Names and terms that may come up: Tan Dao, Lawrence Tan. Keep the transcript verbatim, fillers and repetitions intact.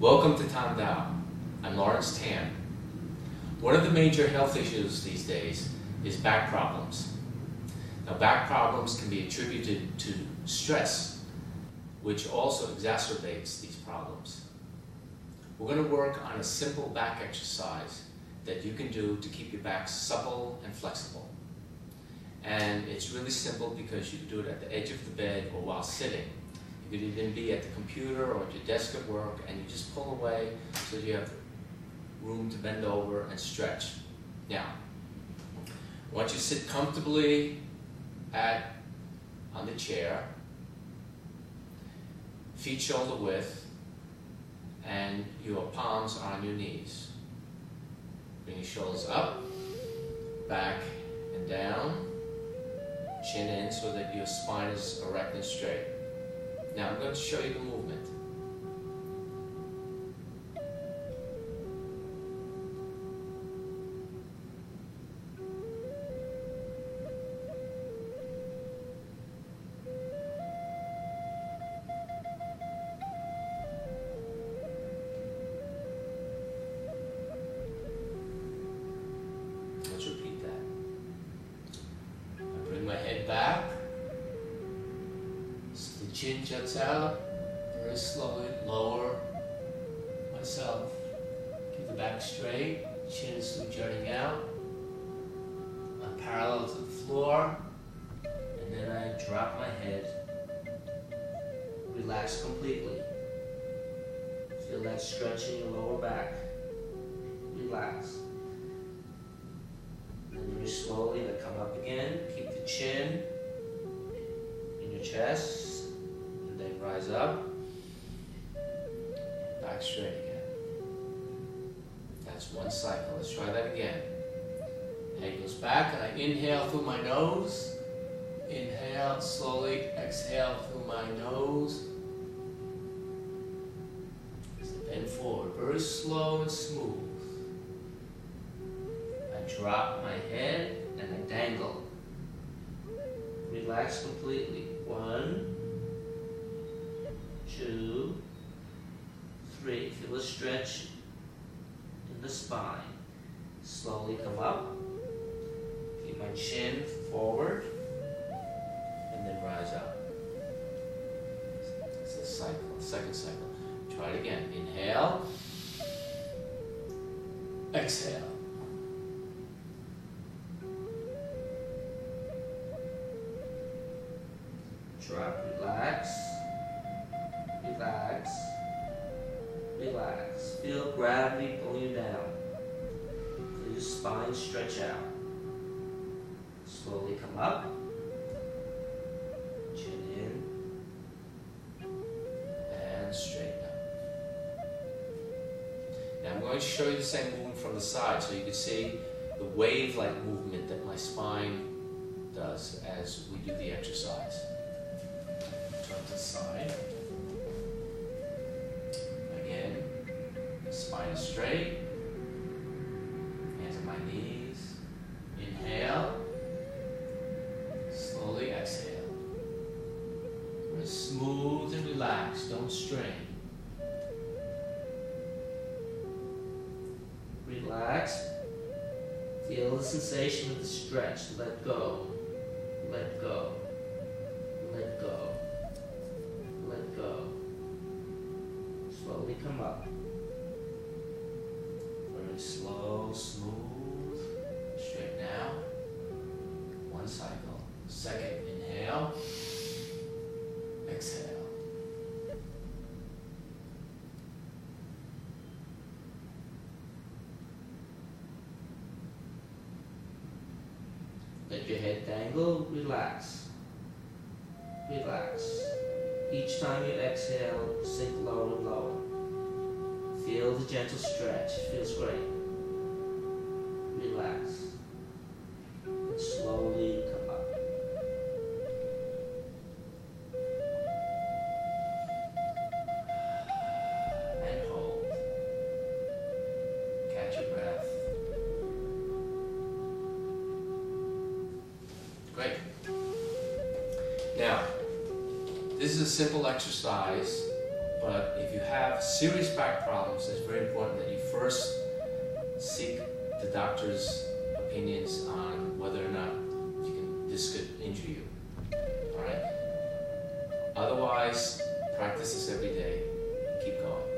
Welcome to Tan Dao. I'm Lawrence Tan. One of the major health issues these days is back problems. Now, back problems can be attributed to stress, which also exacerbates these problems. We're going to work on a simple back exercise that you can do to keep your back supple and flexible. And it's really simple because you can do it at the edge of the bed or while sitting. You could even be at the computer or at your desk at work, and you just pull away so you have room to bend over and stretch. Now, once you sit comfortably at, on the chair, feet shoulder width, and your palms are on your knees. Bring your shoulders up, back and down, chin in so that your spine is erect and straight. Now I'm going to show you the movement. Let's repeat that. I bring my head back. The chin juts out, very slowly lower myself, keep the back straight, chin is jutting out, I'm parallel to the floor, and then I drop my head, relax completely, feel that stretch in your lower back, relax, and very slowly I come up again, keep the chin in your chest, then rise up, back straight again. That's one cycle. Let's try that again. Head goes back, and I inhale through my nose. Inhale, slowly exhale through my nose. Bend forward, very slow and smooth. I drop my head and I dangle. Relax completely. One, two, three, feel a stretch in the spine. Slowly come up, keep my chin forward, and then rise up. It's the cycle, second cycle. Try it again. Inhale, exhale. Drop, relax. Relax, relax, feel gravity pulling you down, feel your spine stretch out, slowly come up, chin in, and straighten up. Now I'm going to show you the same movement from the side so you can see the wave-like movement that my spine does as we do the exercise. Turn to the side. Spine is straight, hands on my knees, inhale, slowly exhale. We're smooth and relaxed, don't strain. Relax, feel the sensation of the stretch, let go, let go, let go, let go. Slowly come up. Slow, smooth, straighten out. One cycle. Second, inhale, exhale. Let your head dangle, relax. Relax. Each time you exhale, sink lower and lower. Feel the gentle stretch, feels great. Relax. And slowly come up. And hold. Catch your breath. Great. Now, this is a simple exercise But if you have serious back problems, it's very important that you first seek the doctor's opinions on whether or not you can, this could injure you. All right? Otherwise, practice this every day. Keep going.